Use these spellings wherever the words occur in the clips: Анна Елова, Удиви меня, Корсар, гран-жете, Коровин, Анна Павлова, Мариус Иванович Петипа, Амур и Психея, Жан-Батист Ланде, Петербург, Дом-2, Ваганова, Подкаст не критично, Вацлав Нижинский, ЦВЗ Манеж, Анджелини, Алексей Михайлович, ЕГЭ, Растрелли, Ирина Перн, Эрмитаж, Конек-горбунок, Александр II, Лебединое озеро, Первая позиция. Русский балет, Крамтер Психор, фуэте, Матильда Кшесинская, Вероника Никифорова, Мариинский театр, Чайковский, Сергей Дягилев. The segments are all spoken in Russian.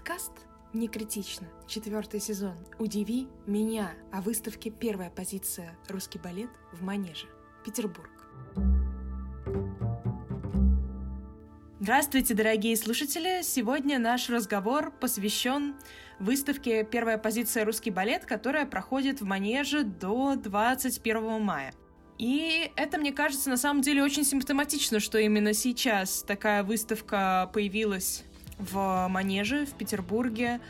Подкаст «Не критично», 4 сезон. «Удиви меня» о выставке «Первая позиция. Русский балет» в Манеже, Петербург. Здравствуйте, дорогие слушатели! Сегодня наш разговор посвящен выставке «Первая позиция. Русский балет», которая проходит в Манеже до 21 мая. И это, мне кажется, на самом деле очень симптоматично, что именно сейчас такая выставка появилась в Манеже, в Петербурге,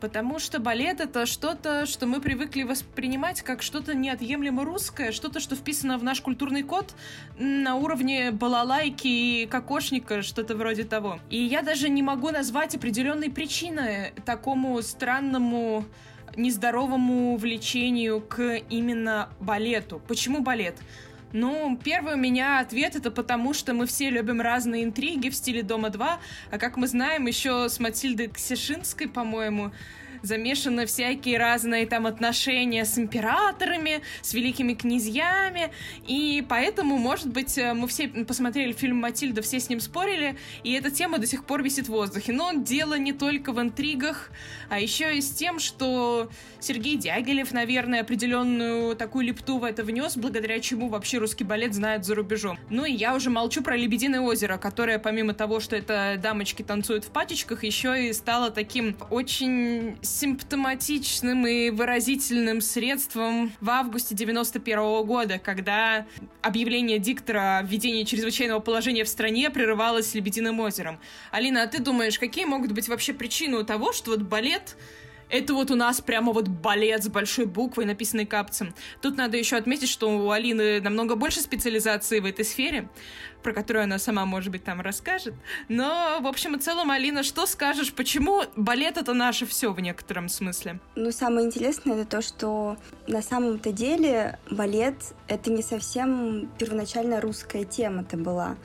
потому что балет — это что-то, что мы привыкли воспринимать как что-то неотъемлемо русское, что-то, что вписано в наш культурный код на уровне балалайки и кокошника, что-то вроде того. И я даже не могу назвать определенной причины такому странному нездоровому влечению к именно балету. Почему балет? Ну, первый у меня ответ — это потому, что мы все любим разные интриги в стиле «Дома-2», а как мы знаем, еще с Матильдой Кшесинской, по-моему, замешаны всякие разные там отношения с императорами, с великими князьями, и поэтому, может быть, мы все посмотрели фильм «Матильда», все с ним спорили, и эта тема до сих пор висит в воздухе. Но дело не только в интригах, а еще и с тем, что Сергей Дягилев, наверное, определенную такую лепту в это внес, благодаря чему вообще русский балет знают за рубежом. Ну и я уже молчу про «Лебединое озеро», которое, помимо того, что это дамочки танцуют в пачечках, еще и стало таким очень симптоматичным и выразительным средством в августе 91 года, когда объявление диктора о введении чрезвычайного положения в стране прерывалось «Лебединым озером». Алина, а ты думаешь, какие могут быть вообще причины того, что вот балет — это вот у нас прямо вот балет с большой буквой, написанной капцем? Тут надо еще отметить, что у Алины намного больше специализации в этой сфере, про которую она сама, может быть, там расскажет. Но, в общем и целом, Алина, что скажешь, почему балет — это наше все в некотором смысле? Ну, самое интересное — это то, что на самом-то деле балет — это не совсем первоначально русская тема-то была.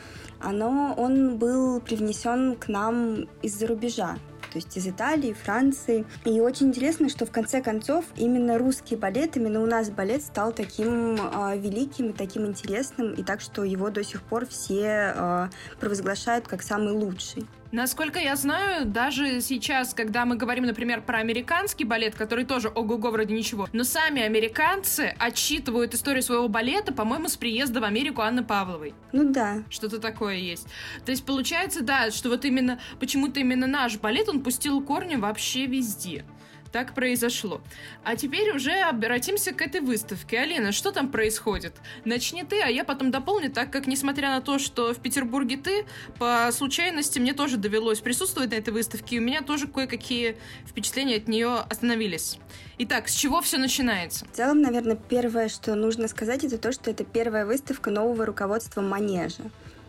Он был привнесен к нам из-за рубежа. То есть из Италии, Франции. И очень интересно, что в конце концов именно русский балет, именно у нас балет стал таким великим и таким интересным, и так, что его до сих пор все провозглашают как самый лучший. Насколько я знаю, даже сейчас, когда мы говорим, например, про американский балет, который тоже ого-го вроде ничего, но сами американцы отсчитывают историю своего балета, по-моему, с приезда в Америку Анны Павловой. Ну да. Что-то такое есть. То есть получается, да, что вот именно, почему-то именно наш балет, он пустил корни вообще везде. Так произошло. А теперь уже обратимся к этой выставке. Алина, что там происходит? Начни ты, а я потом дополню, так как, несмотря на то, что в Петербурге ты, по случайности мне тоже довелось присутствовать на этой выставке, и у меня тоже кое-какие впечатления от нее остановились. Итак, с чего все начинается? В целом, наверное, первое, что нужно сказать, это то, что это первая выставка нового руководства Манежа.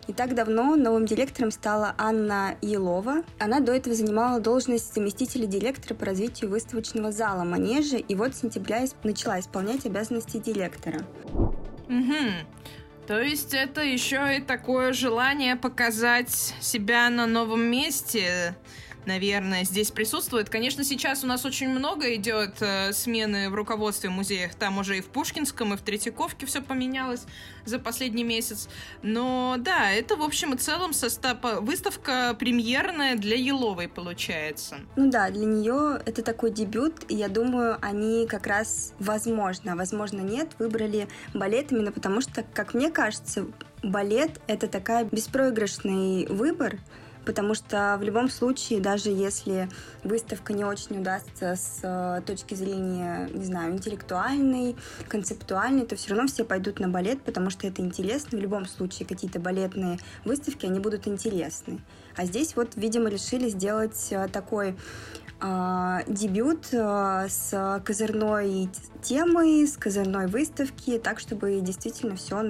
Не так давно новым директором стала Анна Елова. Она до этого занимала должность заместителя директора по развитию выставочного зала Манежа, и вот с сентября начала исполнять обязанности директора. То есть это еще и такое желание показать себя на новом месте, наверное, здесь присутствует. Конечно, сейчас у нас очень много идет смены в руководстве музеев. Там уже и в Пушкинском, и в Третьяковке все поменялось за последний месяц. Но да, это, в общем и целом, выставка премьерная для Еловой получается. Ну да, для нее это такой дебют, и я думаю, они как раз, возможно нет, выбрали балет именно потому, что, как мне кажется, балет — это такой беспроигрышный выбор, потому что в любом случае, даже если выставка не очень удастся с точки зрения, не знаю, интеллектуальной, концептуальной, то все равно все пойдут на балет, потому что это интересно. В любом случае какие-то балетные выставки, они будут интересны. А здесь вот, видимо, решили сделать такой дебют с козырной темой, с козырной выставки, так, чтобы действительно все,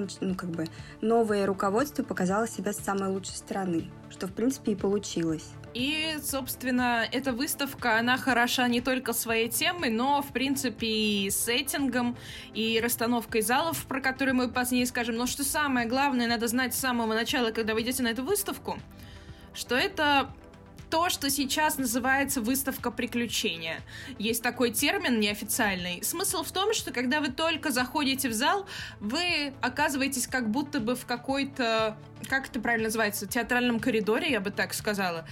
новое руководство показало себя с самой лучшей стороны, что, в принципе, и получилось. И, собственно, эта выставка, она хороша не только своей темой, но, в принципе, и сеттингом, и расстановкой залов, про которые мы позднее скажем. Но что самое главное, надо знать с самого начала, когда вы идете на эту выставку, что это то, что сейчас называется выставка приключения. Есть такой термин неофициальный. Смысл в том, что когда вы только заходите в зал, вы оказываетесь как будто бы в какой-то как это правильно называется, театральном коридоре, я бы так сказала.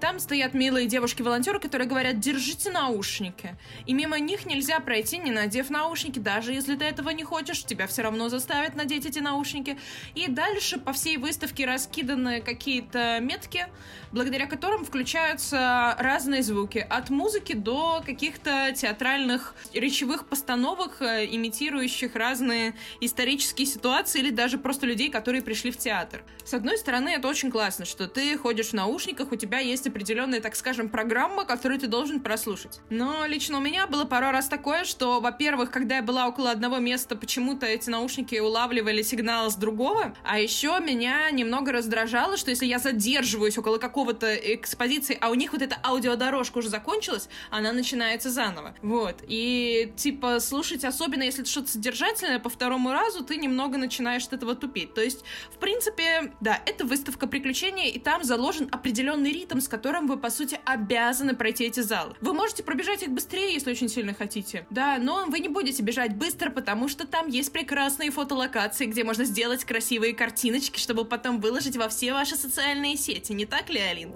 Там стоят милые девушки-волонтеры, которые говорят: держите наушники. И мимо них нельзя пройти, не надев наушники. Даже если ты этого не хочешь, тебя все равно заставят надеть эти наушники. И дальше по всей выставке раскиданы какие-то метки, благодаря которым включаются разные звуки. От музыки до каких-то театральных речевых постановок, имитирующих разные исторические ситуации или даже просто людей, которые пришли в театр. С одной стороны, это очень классно, что ты ходишь в наушниках, у тебя есть определенная, так скажем, программа, которую ты должен прослушать. Но лично у меня было пару раз такое, что, во-первых, когда я была около одного места, почему-то эти наушники улавливали сигнал с другого, а еще меня немного раздражало, что если я задерживаюсь около какого-то экспозиции, а у них вот эта аудиодорожка уже закончилась, она начинается заново. Вот. И, типа, слушать, особенно если это что-то содержательное, по второму разу ты немного начинаешь от этого тупить. То есть, в принципе, да, это выставка приключений, и там заложен определенный ритм, с которым вы, по сути, обязаны пройти эти залы. Вы можете пробежать их быстрее, если очень сильно хотите, да, но вы не будете бежать быстро, потому что там есть прекрасные фотолокации, где можно сделать красивые картиночки, чтобы потом выложить во все ваши социальные сети, не так ли, Алин?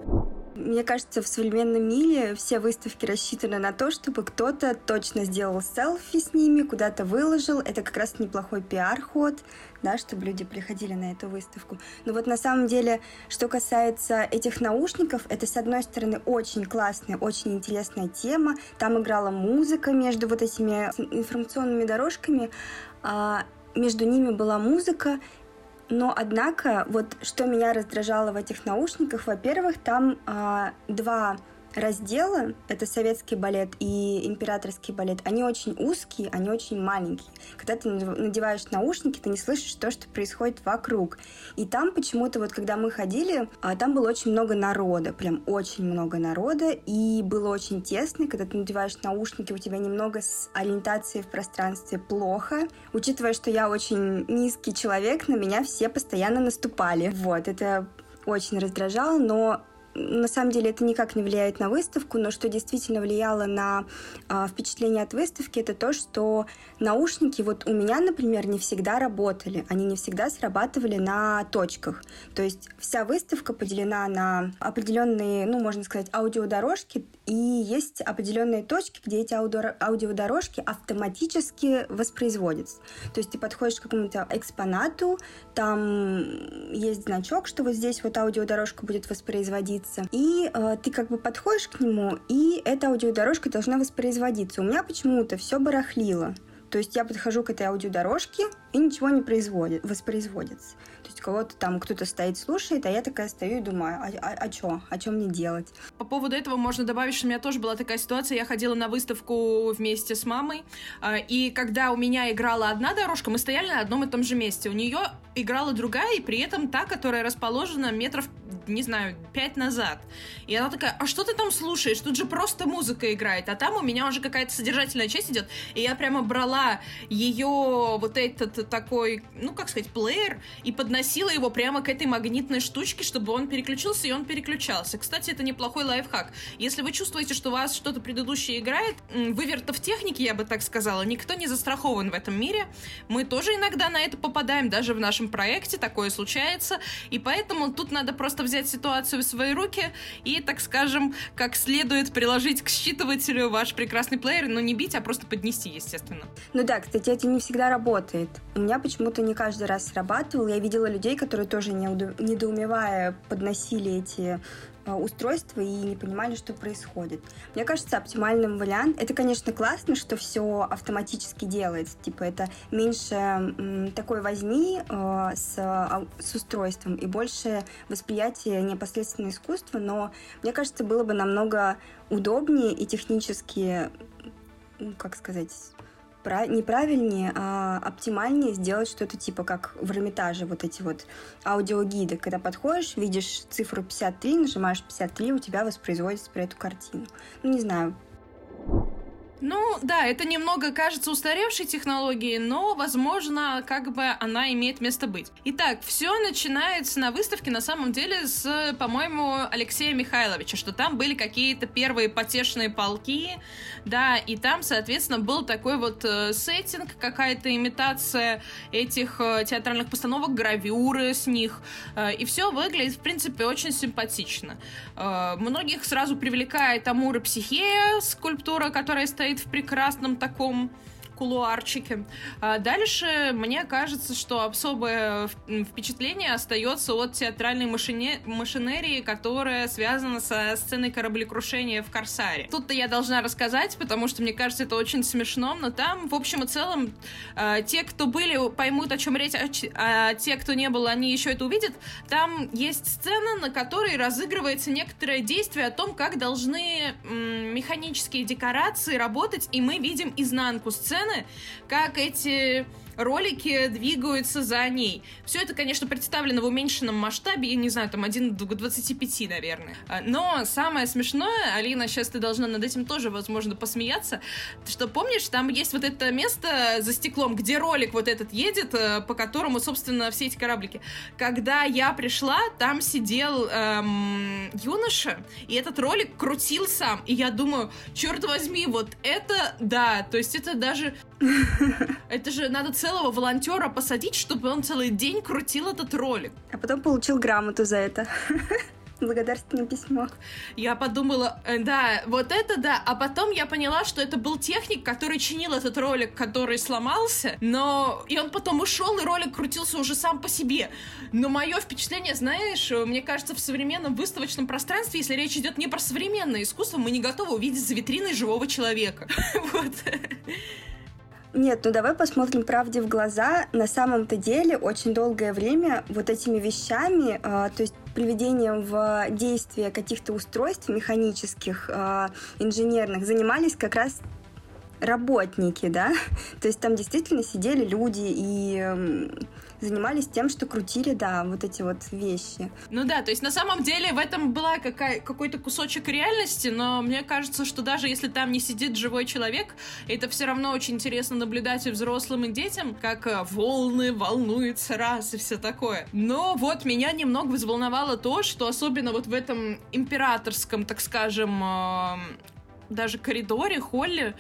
Мне кажется, в современном мире все выставки рассчитаны на то, чтобы кто-то точно сделал селфи с ними, куда-то выложил. Это как раз неплохой пиар-ход, да, чтобы люди приходили на эту выставку. Но вот на самом деле, что касается этих наушников, это, с одной стороны, очень классная, очень интересная тема. Там играла музыка между вот этими информационными дорожками. Между ними была музыка. Но, однако, вот что меня раздражало в этих наушниках, во-первых, там два раздела, это советский балет и императорский балет, они очень узкие, они очень маленькие. Когда ты надеваешь наушники, ты не слышишь то, что происходит вокруг. И там почему-то, вот когда мы ходили, там было очень много народа, прям очень много народа, и было очень тесно. Когда ты надеваешь наушники, у тебя немного с ориентацией в пространстве плохо. Учитывая, что я очень низкий человек, на меня все постоянно наступали. Вот, это очень раздражало, но на самом деле это никак не влияет на выставку, но что действительно влияло на впечатление от выставки, это то, что наушники вот у меня, например, не всегда работали, они не всегда срабатывали на точках. То есть вся выставка поделена на определенные, ну, можно сказать, аудиодорожки, и есть определенные точки, где эти аудиодорожки автоматически воспроизводятся. То есть ты подходишь к какому-то экспонату, там есть значок, что вот здесь вот аудиодорожка будет воспроизводиться, и ты как бы подходишь к нему, и эта аудиодорожка должна воспроизводиться. У меня почему-то все барахлило. То есть я подхожу к этой аудиодорожке, и ничего не воспроизводится. То есть кого-то там кто-то стоит, слушает, а я такая стою и думаю, о чем мне делать? По поводу этого можно добавить, что у меня тоже была такая ситуация. Я ходила на выставку вместе с мамой, и когда у меня играла одна дорожка, мы стояли на одном и том же месте. У нее играла другая, и при этом та, которая расположена метров, не знаю, 5 назад. И она такая: а что ты там слушаешь? Тут же просто музыка играет. А там у меня уже какая-то содержательная часть идет, и я прямо брала ее вот этот такой, ну, как сказать, плеер, и подносила его прямо к этой магнитной штучке, чтобы он переключился, и он переключался. Кстати, это неплохой лайфхак. Если вы чувствуете, что у вас что-то предыдущее играет, выверта в технике, я бы так сказала, никто не застрахован в этом мире. Мы тоже иногда на это попадаем, даже в нашем проекте такое случается, и поэтому тут надо просто взять ситуацию в свои руки и, так скажем, как следует приложить к считывателю ваш прекрасный плеер, но не бить, а просто поднести, естественно. Ну да, кстати, это не всегда работает. У меня почему-то не каждый раз срабатывало. Я видела людей, которые тоже недоумевая подносили эти устройства и не понимали, что происходит. Мне кажется, оптимальным вариантом... Это, конечно, классно, что все автоматически делается. Типа это меньше такой возни с устройством и больше восприятия непосредственно искусства, но, мне кажется, было бы намного удобнее и технически, ну, как сказать... неправильнее, а оптимальнее сделать что-то типа как в Эрмитаже вот эти вот аудиогиды. Когда подходишь, видишь цифру 53, нажимаешь 53, у тебя воспроизводится про эту картину. Ну, не знаю. Ну, да, это немного кажется устаревшей технологией, но, возможно, как бы она имеет место быть. Итак, все начинается на выставке, на самом деле, с, по-моему, Алексея Михайловича, что там были какие-то первые потешные полки, да, и там, соответственно, был такой вот сеттинг, какая-то имитация этих театральных постановок, гравюры с них, и все выглядит, в принципе, очень симпатично. Многих сразу привлекает Амур и Психея, скульптура, которая стоит в прекрасном таком кулуарчике. А дальше, мне кажется, что особое впечатление остается от театральной машинерии, которая связана со сценой кораблекрушения в Корсаре. Тут-то я должна рассказать, потому что, мне кажется, это очень смешно, но там, в общем и целом, те, кто были, поймут, о чем речь, а те, кто не был, они еще это увидят. Там есть сцена, на которой разыгрывается некоторое действие о том, как должны механические декорации работать, и мы видим изнанку сцены, как эти ролики двигаются за ней. Все это, конечно, представлено в уменьшенном масштабе, я не знаю, там 1 к 25, наверное. Но самое смешное, Алина, сейчас ты должна над этим тоже, возможно, посмеяться, что, помнишь, там есть вот это место за стеклом, где ролик вот этот едет, по которому, собственно, все эти кораблики. Когда я пришла, там сидел юноша, и этот ролик крутил сам. И я думаю, черт возьми, вот это, да, то есть это даже... Это же надо целого волонтера посадить, чтобы он целый день крутил этот ролик. А потом получил грамоту за это. Благодарственное письмо. Я подумала, да, вот это да. А потом я поняла, что это был техник, который чинил этот ролик, который сломался, но... И он потом ушел, и ролик крутился уже сам по себе. Но мое впечатление, знаешь, мне кажется, в современном выставочном пространстве, если речь идет не про современное искусство, мы не готовы увидеть за витриной живого человека. Вот... Нет, ну давай посмотрим правде в глаза. На самом-то деле очень долгое время вот этими вещами, то есть приведением в действие каких-то устройств механических, инженерных, занимались как раз работники, да? То есть там действительно сидели люди и... занимались тем, что крутили, да, вот эти вот вещи. Ну да, то есть на самом деле в этом была какой-то кусочек реальности, но мне кажется, что даже если там не сидит живой человек, это все равно очень интересно наблюдать и взрослым, и детям, как волны волнуются раз и все такое. Но вот меня немного взволновало то, что особенно вот в этом императорском, так скажем, даже коридоре, холле,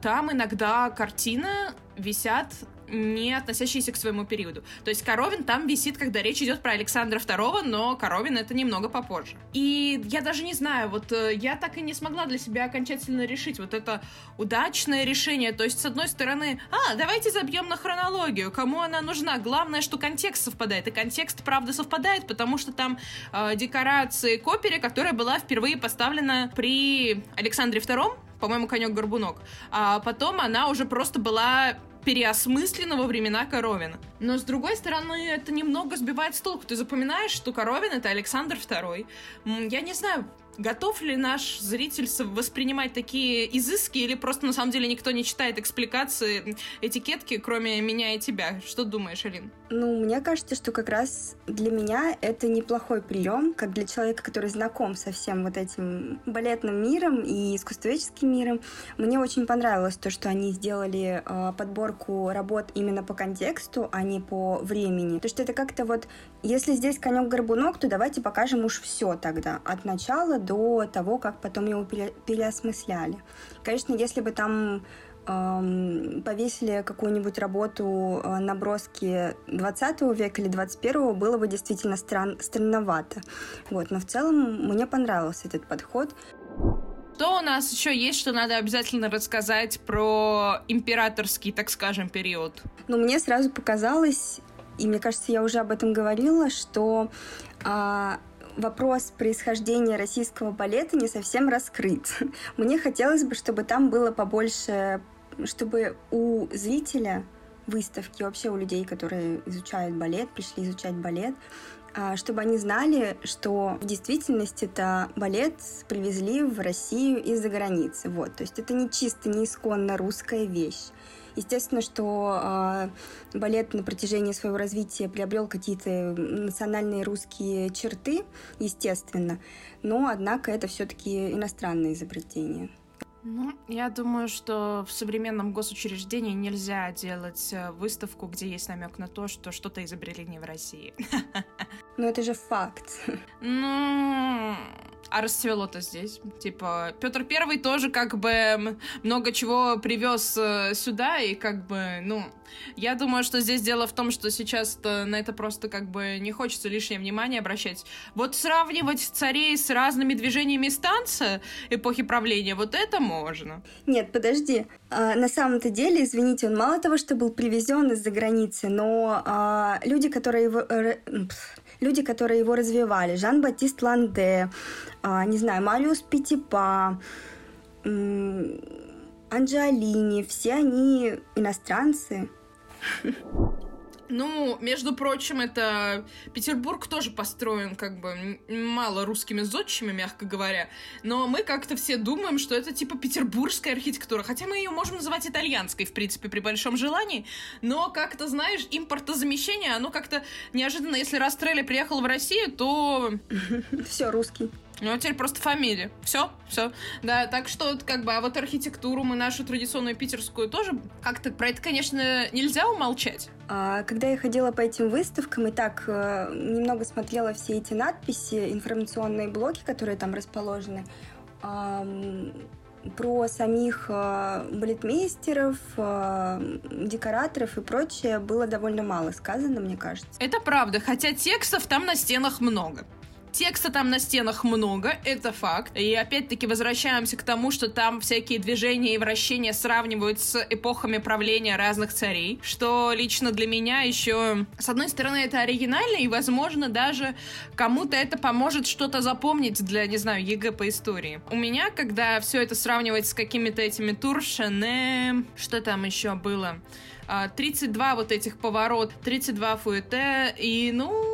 там иногда картины висят, не относящиеся к своему периоду. То есть Коровин там висит, когда речь идет про Александра II, но Коровин это немного попозже. И я даже не знаю, вот я так и не смогла для себя окончательно решить вот это удачное решение. То есть, с одной стороны, давайте забьем на хронологию, кому она нужна. Главное, что контекст совпадает. И контекст, правда, совпадает, потому что там декорации к опере, которая была впервые поставлена при Александре II, по-моему, «Конек-горбунок». А потом она уже просто была... переосмысленно во времена Коровина. Но, с другой стороны, это немного сбивает с толку. Ты запоминаешь, что Коровин — это Александр II. Я не знаю, готов ли наш зритель воспринимать такие изыски, или просто, на самом деле, никто не читает экспликации, этикетки, кроме меня и тебя. Что думаешь, Алин? Ну, мне кажется, что как раз для меня это неплохой прием, как для человека, который знаком со всем вот этим балетным миром и искусствоведческим миром. Мне очень понравилось то, что они сделали подборку работ именно по контексту, а не по времени. То, что это как-то вот, если здесь конек-горбунок, то давайте покажем уж все тогда, от начала до того, как потом его переосмысляли. Конечно, если бы там повесили какую-нибудь работу наброски 20 века или 21-го, было бы действительно странновато. Вот. Но в целом мне понравился этот подход. Что у нас еще есть, что надо обязательно рассказать про императорский, так скажем, период? Ну, мне сразу показалось, и мне кажется, я уже об этом говорила, что... вопрос происхождения российского балета не совсем раскрыт. Мне хотелось бы, чтобы там было побольше, чтобы у зрителя выставки, вообще у людей, которые изучают балет, пришли изучать балет, чтобы они знали, что в действительности-то балет привезли в Россию из-за границы. Вот. То есть это не чисто, не исконно русская вещь. Естественно, что балет на протяжении своего развития приобрел какие-то национальные русские черты, естественно, но, однако, это все-таки иностранное изобретение. Ну, я думаю, что в современном госучреждении нельзя делать выставку, где есть намек на то, что что-то изобрели не в России. Ну, это же факт. Ну, а расцвело-то здесь. Типа, Петр Первый тоже как бы много чего привез сюда, и как бы, ну, я думаю, что здесь дело в том, что сейчас на это просто как бы не хочется лишнее внимание обращать. Вот сравнивать царей с разными движениями станции эпохи правления, вот этому можно. Нет, подожди. На самом-то деле, извините, он мало того, что был привезен из-за границы, но люди, которые его развивали, Жан-Батист Ланде, не знаю, Мариус Петипа, Анджелини, все они иностранцы. Ну, между прочим, это... Петербург тоже построен как бы мало русскими зодчими, мягко говоря. Но мы как-то все думаем, что это типа петербургская архитектура. Хотя мы ее можем называть итальянской, в принципе, при большом желании. Но как-то, знаешь, импортозамещение, оно как-то неожиданно... Если Растрелли приехал в Россию, то... Все, русский. У него теперь просто фамилия. Все. Да, так что, как бы, а вот архитектуру мы нашу традиционную питерскую тоже как-то... Про это, конечно, нельзя умолчать. Когда я ходила по этим выставкам и так немного смотрела все эти надписи, информационные блоки, которые там расположены, про самих балетмейстеров, декораторов и прочее было довольно мало сказано, мне кажется. Это правда, хотя текстов там на стенах много. Текста там на стенах много, это факт. И опять-таки возвращаемся к тому, что там всякие движения и вращения сравнивают с эпохами правления разных царей, что лично для меня еще... С одной стороны, это оригинально, и, возможно, даже кому-то это поможет что-то запомнить для, не знаю, ЕГЭ по истории. У меня, когда все это сравнивается с какими-то этими Туршене... Что там еще было? 32 вот этих поворот, 32 фуэте, и, ну...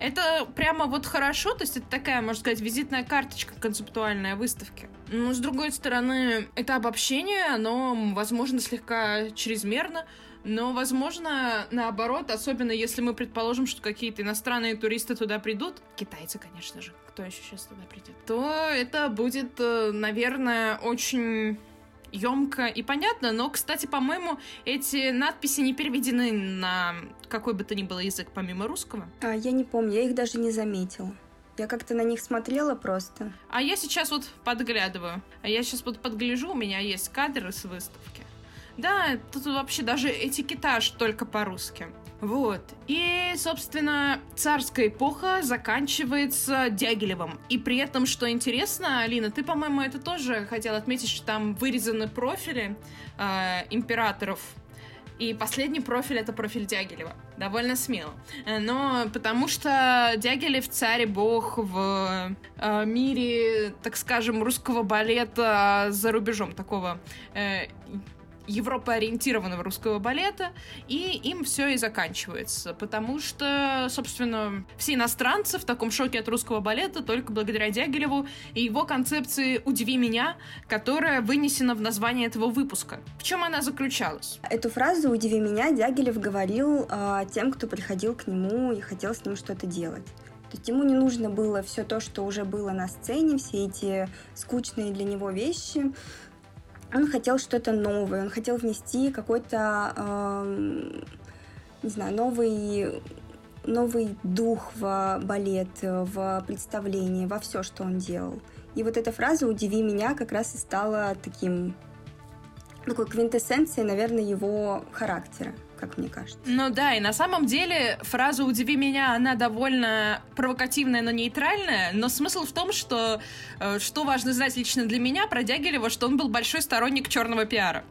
Это прямо вот хорошо, то есть это такая, можно сказать, визитная карточка концептуальной выставки. Но, с другой стороны, это обобщение, оно, возможно, слегка чрезмерно, но, возможно, наоборот, особенно если мы предположим, что какие-то иностранные туристы туда придут, китайцы, конечно же, кто еще сейчас туда придет, то это будет, наверное, очень... Ёмко и понятно, но, кстати, по-моему, эти надписи не переведены на какой бы то ни было язык, помимо русского. Я не помню, я их даже не заметила. Я как-то на них смотрела просто. А я сейчас вот подглядываю. А я сейчас вот подгляжу, у меня есть кадры с выставки. Да, тут вообще даже этикетаж только по-русски. Вот. И, собственно, царская эпоха заканчивается Дягилевым. И при этом, что интересно, Алина, ты, по-моему, это тоже хотела отметить, что там вырезаны профили императоров. И последний профиль — это профиль Дягилева. Довольно смело. Но потому что Дягилев — царь и бог в мире, так скажем, русского балета за рубежом. Такого... европоориентированного русского балета, и им все и заканчивается. Потому что, собственно, все иностранцы в таком шоке от русского балета только благодаря Дягилеву и его концепции «Удиви меня», которая вынесена в название этого выпуска. В чем она заключалась? Эту фразу «Удиви меня» Дягилев говорил тем, кто приходил к нему и хотел с ним что-то делать. То есть ему не нужно было все то, что уже было на сцене, все эти скучные для него вещи. Он хотел что-то новое, он хотел внести какой-то, не знаю, новый дух в балет, в представление, во все, что он делал. И вот эта фраза «Удиви меня» как раз и стала такой квинтэссенцией, наверное, его характера, как мне кажется. Ну да, и на самом деле фраза «Удиви меня», она довольно провокативная, но нейтральная, но смысл в том, что важно знать лично для меня про Дягилева, что он был большой сторонник черного пиара.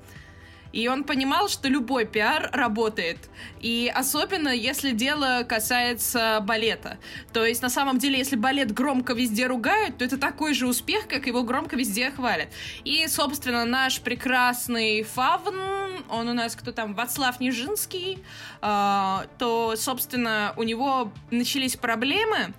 И он понимал, что любой пиар работает. И особенно, если дело касается балета. То есть, на самом деле, если балет громко везде ругают, то это такой же успех, как его громко везде хвалят. И, собственно, наш прекрасный фавн, он у нас кто там, Вацлав Нижинский, то, собственно, у него начались проблемы...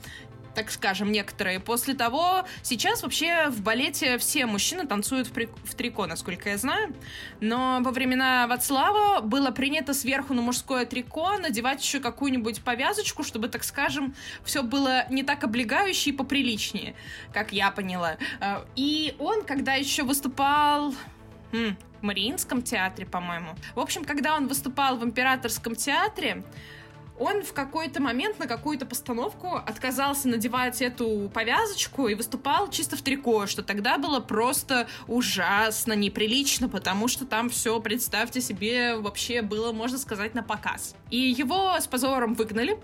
так скажем, некоторые. После того, сейчас вообще в балете все мужчины танцуют в трико, насколько я знаю. Но во времена Вацлава было принято сверху на мужское трико надевать еще какую-нибудь повязочку, чтобы, так скажем, все было не так облегающе и поприличнее, как я поняла. И он, когда еще выступал... в Мариинском театре, по-моему. В общем, когда он выступал в Императорском театре, он в какой-то момент на какую-то постановку отказался надевать эту повязочку и выступал чисто в трико, что тогда было просто ужасно, неприлично, потому что там все, представьте себе, вообще было, можно сказать, на показ. И его с позором выгнали.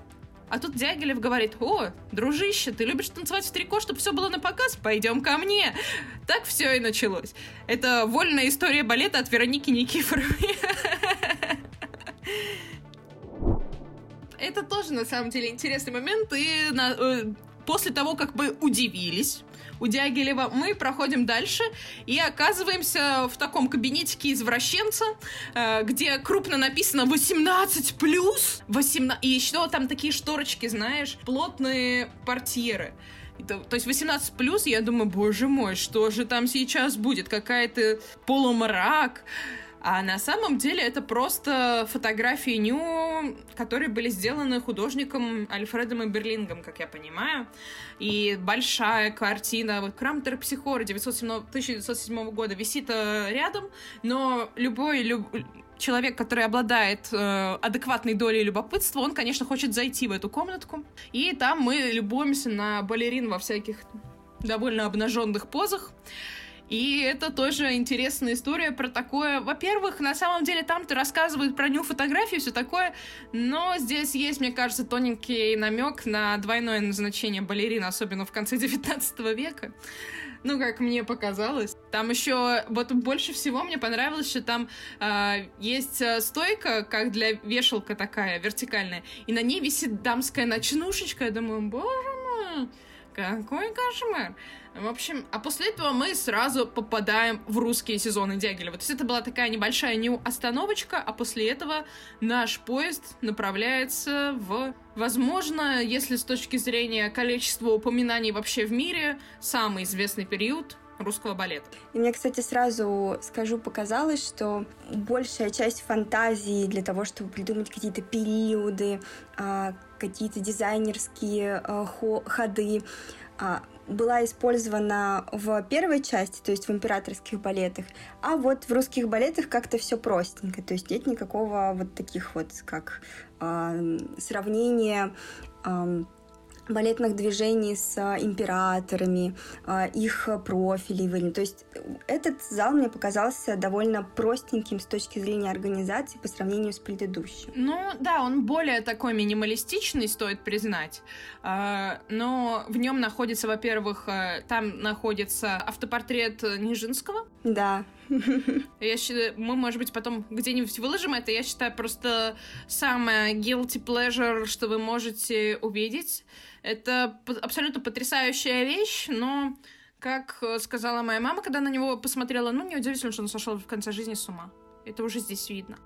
А тут Дягилев говорит: «О, дружище, ты любишь танцевать в трико, чтобы все было на показ? Пойдем ко мне». Так все и началось. Это вольная история балета от Вероники Никифоровой. Это тоже, на самом деле, интересный момент. И после того, как мы удивились у Дягилева, мы проходим дальше и оказываемся в таком кабинетике извращенца, где крупно написано 18+, и еще там такие шторочки, знаешь, плотные портьеры. То есть 18+, я думаю, боже мой, что же там сейчас будет? Какая-то полумрак. А на самом деле это просто фотографии ню, которые были сделаны художником Альфредом Эберлингом, как я понимаю. И большая картина вот Крамтер Психор 1907 года висит рядом, но человек, который обладает адекватной долей любопытства, он, конечно, хочет зайти в эту комнатку. И там мы любуемся на балерин во всяких довольно обнаженных позах. И это тоже интересная история про такое. Во-первых, на самом деле там-то рассказывают про ню-фотографии и все такое, но здесь есть, мне кажется, тоненький намек на двойное назначение балерин, особенно в конце 19 века. Ну, как мне показалось. Там еще вот больше всего мне понравилось, что там есть стойка, как для вешалка такая, вертикальная, и на ней висит дамская ночнушечка. Я думаю, боже мой, какой кошмар. В общем, а после этого мы сразу попадаем в русские сезоны Дягилева. То есть это была такая небольшая остановочка, а после этого наш поезд направляется в... Возможно, если с точки зрения количества упоминаний вообще в мире, самый известный период русского балета. И мне, кстати, сразу скажу, показалось, что большая часть фантазии для того, чтобы придумать какие-то периоды, какие-то дизайнерские ходы, была использована в первой части, то есть в императорских балетах, а вот в русских балетах как-то все простенько, то есть нет никакого вот таких вот, как сравнения балетных движений с императорами, их профилей. То есть этот зал мне показался довольно простеньким с точки зрения организации по сравнению с предыдущим. Ну да, он более такой минималистичный, стоит признать. Но в нем находится, во-первых, там находится автопортрет Нижинского. Да. Я считаю, мы, может быть, потом где-нибудь выложим это. Я считаю, просто самое guilty pleasure, что вы можете увидеть. Это абсолютно потрясающая вещь, но, как сказала моя мама, когда на него посмотрела, неудивительно, что он сошел в конце жизни с ума. Это уже здесь видно.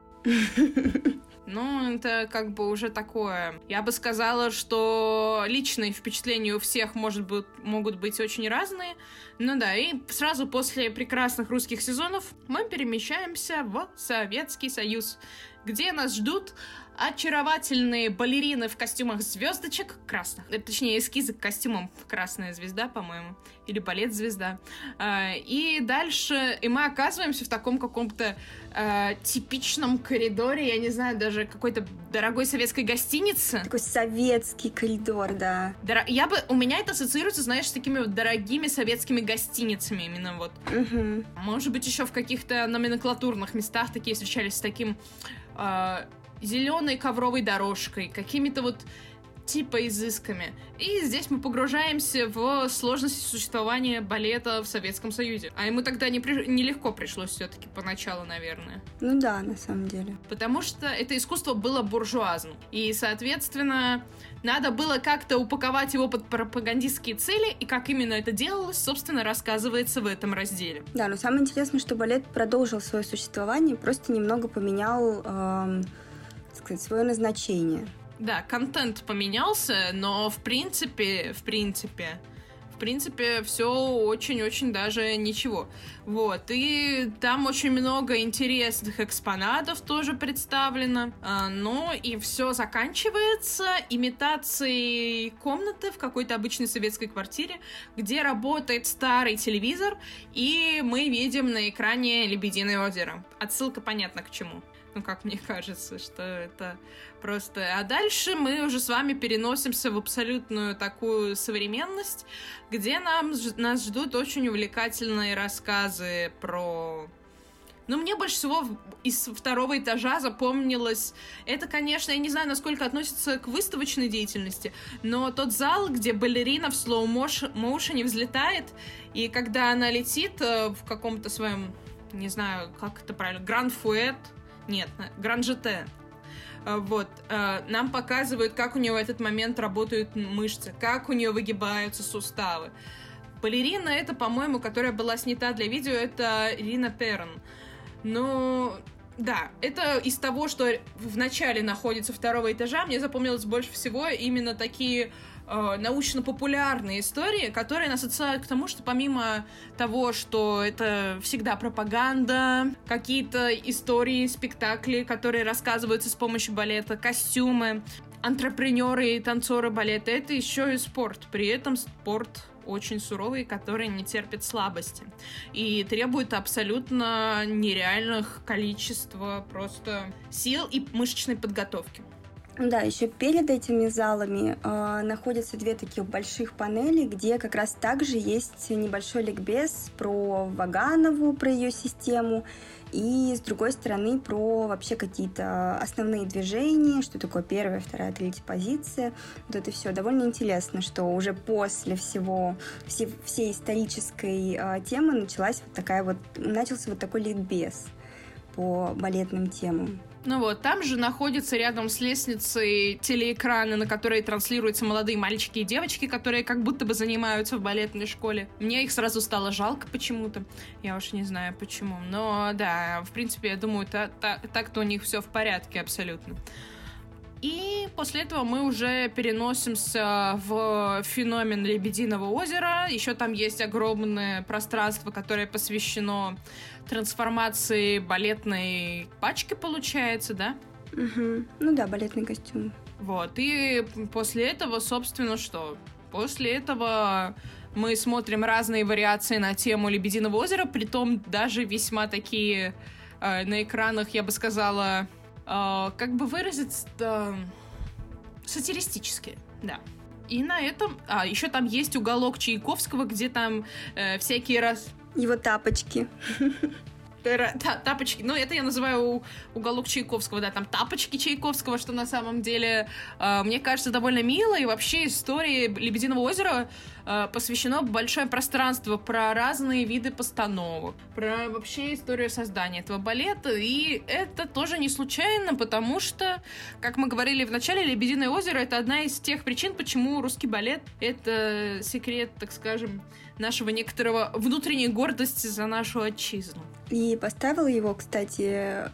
Ну, это как бы уже такое. Я бы сказала, что личные впечатления у всех могут быть очень разные. Ну да, и сразу после прекрасных русских сезонов мы перемещаемся в Советский Союз, где нас ждут очаровательные балерины в костюмах звездочек красных. Точнее, эскизы к костюмам «Красная звезда», по-моему, или «Балет-звезда». И дальше и мы оказываемся в таком каком-то типичном коридоре, я не знаю, даже какой-то дорогой советской гостиницы. Такой советский коридор, да. У меня это ассоциируется, знаешь, с такими вот дорогими советскими гостиницами именно вот. Угу. Может быть, еще в каких-то номенклатурных местах такие встречались с таким... зеленой ковровой дорожкой, какими-то вот типа изысками. И здесь мы погружаемся в сложности существования балета в Советском Союзе. А ему тогда нелегко пришлось все-таки поначалу, наверное. Ну да, на самом деле. Потому что это искусство было буржуазным. И, соответственно, надо было как-то упаковать его под пропагандистские цели, и как именно это делалось, собственно, рассказывается в этом разделе. Да, но самое интересное, что балет продолжил свое существование, просто немного поменял, так сказать, свое назначение. Да, контент поменялся, но в принципе, все очень-очень даже ничего. Вот. И там очень много интересных экспонатов тоже представлено. Ну, и все заканчивается имитацией комнаты в какой-то обычной советской квартире, где работает старый телевизор, и мы видим на экране «Лебединое озеро». Отсылка понятна к чему. Ну, как мне кажется, что это просто... А дальше мы уже с вами переносимся в абсолютную такую современность, где нас ждут очень увлекательные рассказы про... Но мне больше всего из второго этажа запомнилось... Это, конечно, я не знаю, насколько относится к выставочной деятельности, но тот зал, где балерина в слоу-моушене взлетает, и когда она летит в каком-то своем... Не знаю, как это правильно... Гран-фуэт... Нет, гран-жете. Вот. Нам показывают, как у нее в этот момент работают мышцы, как у нее выгибаются суставы. Балерина, это, по-моему, которая была снята для видео, это Ирина Перн. Ну, да, это из того, что в начале находится второго этажа, мне запомнилось больше всего именно такие научно-популярные истории, которые нас отсылают к тому, что помимо того, что это всегда пропаганда, какие-то истории, спектакли, которые рассказываются с помощью балета, костюмы, антрепренеры и танцоры балета, это еще и спорт. При этом спорт очень суровый, который не терпит слабости и требует абсолютно нереальных количества просто сил и мышечной подготовки. Да, еще перед этими залами находятся две таких больших панели, где как раз также есть небольшой ликбез про Ваганову, про ее систему, и с другой стороны про вообще какие-то основные движения, что такое первая, вторая, третья позиция. Вот это все довольно интересно, что уже после всей исторической темы начался вот такой ликбез по балетным темам. Ну вот, там же находятся рядом с лестницей телеэкраны, на которые транслируются молодые мальчики и девочки, которые как будто бы занимаются в балетной школе. Мне их сразу стало жалко почему-то. Я уж не знаю почему. Но да, в принципе, я думаю, так-то у них все в порядке абсолютно. И после этого мы уже переносимся в феномен Лебединого озера. Еще там есть огромное пространство, которое посвящено трансформации балетной пачки, получается, да? Угу. Ну да, балетный костюм. Вот, и после этого, собственно, что? После этого мы смотрим разные вариации на тему Лебединого озера, притом даже весьма такие на экранах, я бы сказала... как бы выразиться, сатиристически, да. И на этом... еще там есть уголок Чайковского, где там всякие раз... Его тапочки. Тапочки. Ну, это я называю уголок Чайковского, да, там тапочки Чайковского, что на самом деле, мне кажется, довольно мило. И вообще истории Лебединого озера посвящено большое пространство про разные виды постановок, про вообще историю создания этого балета. И это тоже не случайно, потому что, как мы говорили в начале, Лебединое озеро — это одна из тех причин, почему русский балет — это секрет, так скажем, нашего некоторого внутренней гордости за нашу отчизну. И поставил его, кстати,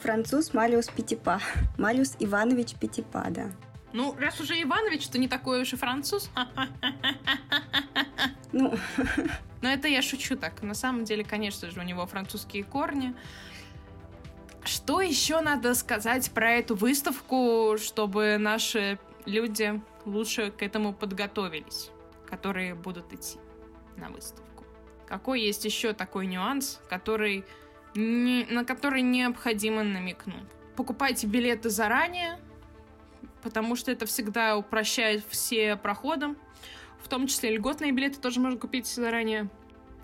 француз Мариус Петипа. Мариус Иванович Петипа, да. Ну, раз уже Иванович, то не такой уж и француз. Ну, но это я шучу так. На самом деле, конечно же, у него французские корни. Что еще надо сказать про эту выставку, чтобы наши люди лучше к этому подготовились, которые будут идти на выставку? Какой есть еще такой нюанс, на который необходимо намекнуть? Покупайте билеты заранее, потому что это всегда упрощает все проходы. В том числе льготные билеты тоже можно купить заранее.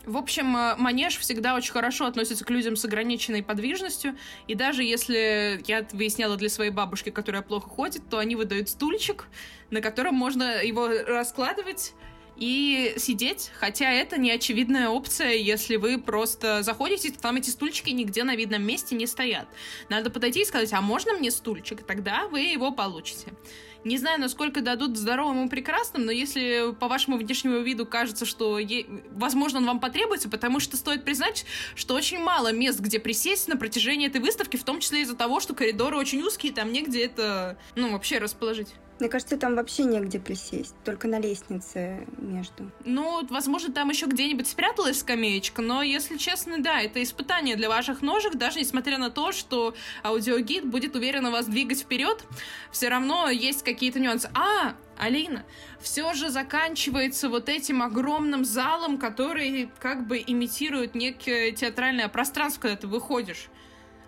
В общем, манеж всегда очень хорошо относится к людям с ограниченной подвижностью. И даже если я выясняла для своей бабушки, которая плохо ходит, то они выдают стульчик, на котором можно его раскладывать. и сидеть, хотя это не очевидная опция, если вы просто заходите, там эти стульчики нигде на видном месте не стоят. Надо подойти и сказать, а можно мне стульчик? Тогда вы его получите. Не знаю, насколько дадут здоровым и прекрасным, но если по вашему внешнему виду кажется, что, возможно, он вам потребуется, потому что стоит признать, что очень мало мест, где присесть на протяжении этой выставки, в том числе из-за того, что коридоры очень узкие, там негде это, вообще расположить. Мне кажется, там вообще негде присесть, только на лестнице между. Возможно, там еще где-нибудь спряталась скамеечка, но, если честно, да, это испытание для ваших ножек, даже несмотря на то, что аудиогид будет уверенно вас двигать вперед, все равно есть какие-то нюансы. Алина, все же заканчивается вот этим огромным залом, который как бы имитирует некое театральное пространство, когда ты выходишь.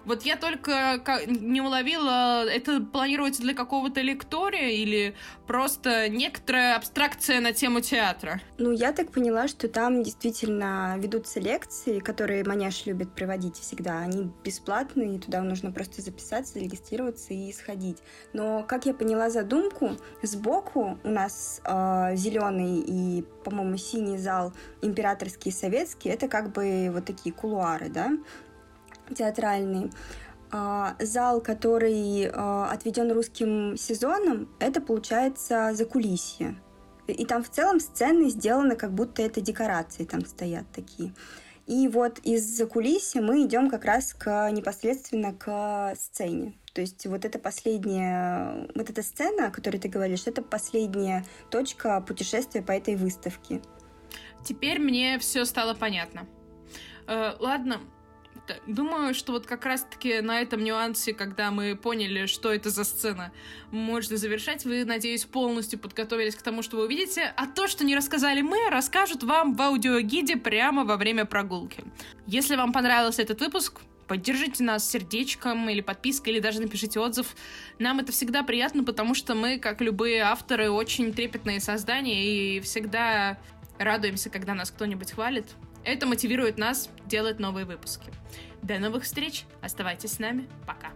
Вот я только не уловила, это планируется для какого-то лектория или просто некоторая абстракция на тему театра? Я так поняла, что там действительно ведутся лекции, которые Манеж любит проводить всегда. Они бесплатные, туда нужно просто записаться, зарегистрироваться и сходить. Но, как я поняла задумку, сбоку у нас зеленый и, по-моему, синий зал, императорский и советский, это как бы вот такие кулуары, да? Театральный зал, который отведен русским сезоном, это получается закулисье. И там в целом сцены сделаны, как будто это декорации там стоят такие. И вот из закулисья мы идем как раз непосредственно к сцене. То есть вот эта последняя, вот эта сцена, о которой ты говоришь, это последняя точка путешествия по этой выставке. Теперь мне все стало понятно. Ладно. Думаю, что вот как раз-таки на этом нюансе, когда мы поняли, что это за сцена, можно завершать. Вы, надеюсь, полностью подготовились к тому, что вы увидите. А то, что не рассказали мы, расскажут вам в аудиогиде прямо во время прогулки. Если вам понравился этот выпуск, поддержите нас сердечком или подпиской, или даже напишите отзыв. Нам это всегда приятно, потому что мы, как любые авторы, очень трепетные создания и всегда радуемся, когда нас кто-нибудь хвалит. Это мотивирует нас делать новые выпуски. До новых встреч. Оставайтесь с нами. Пока.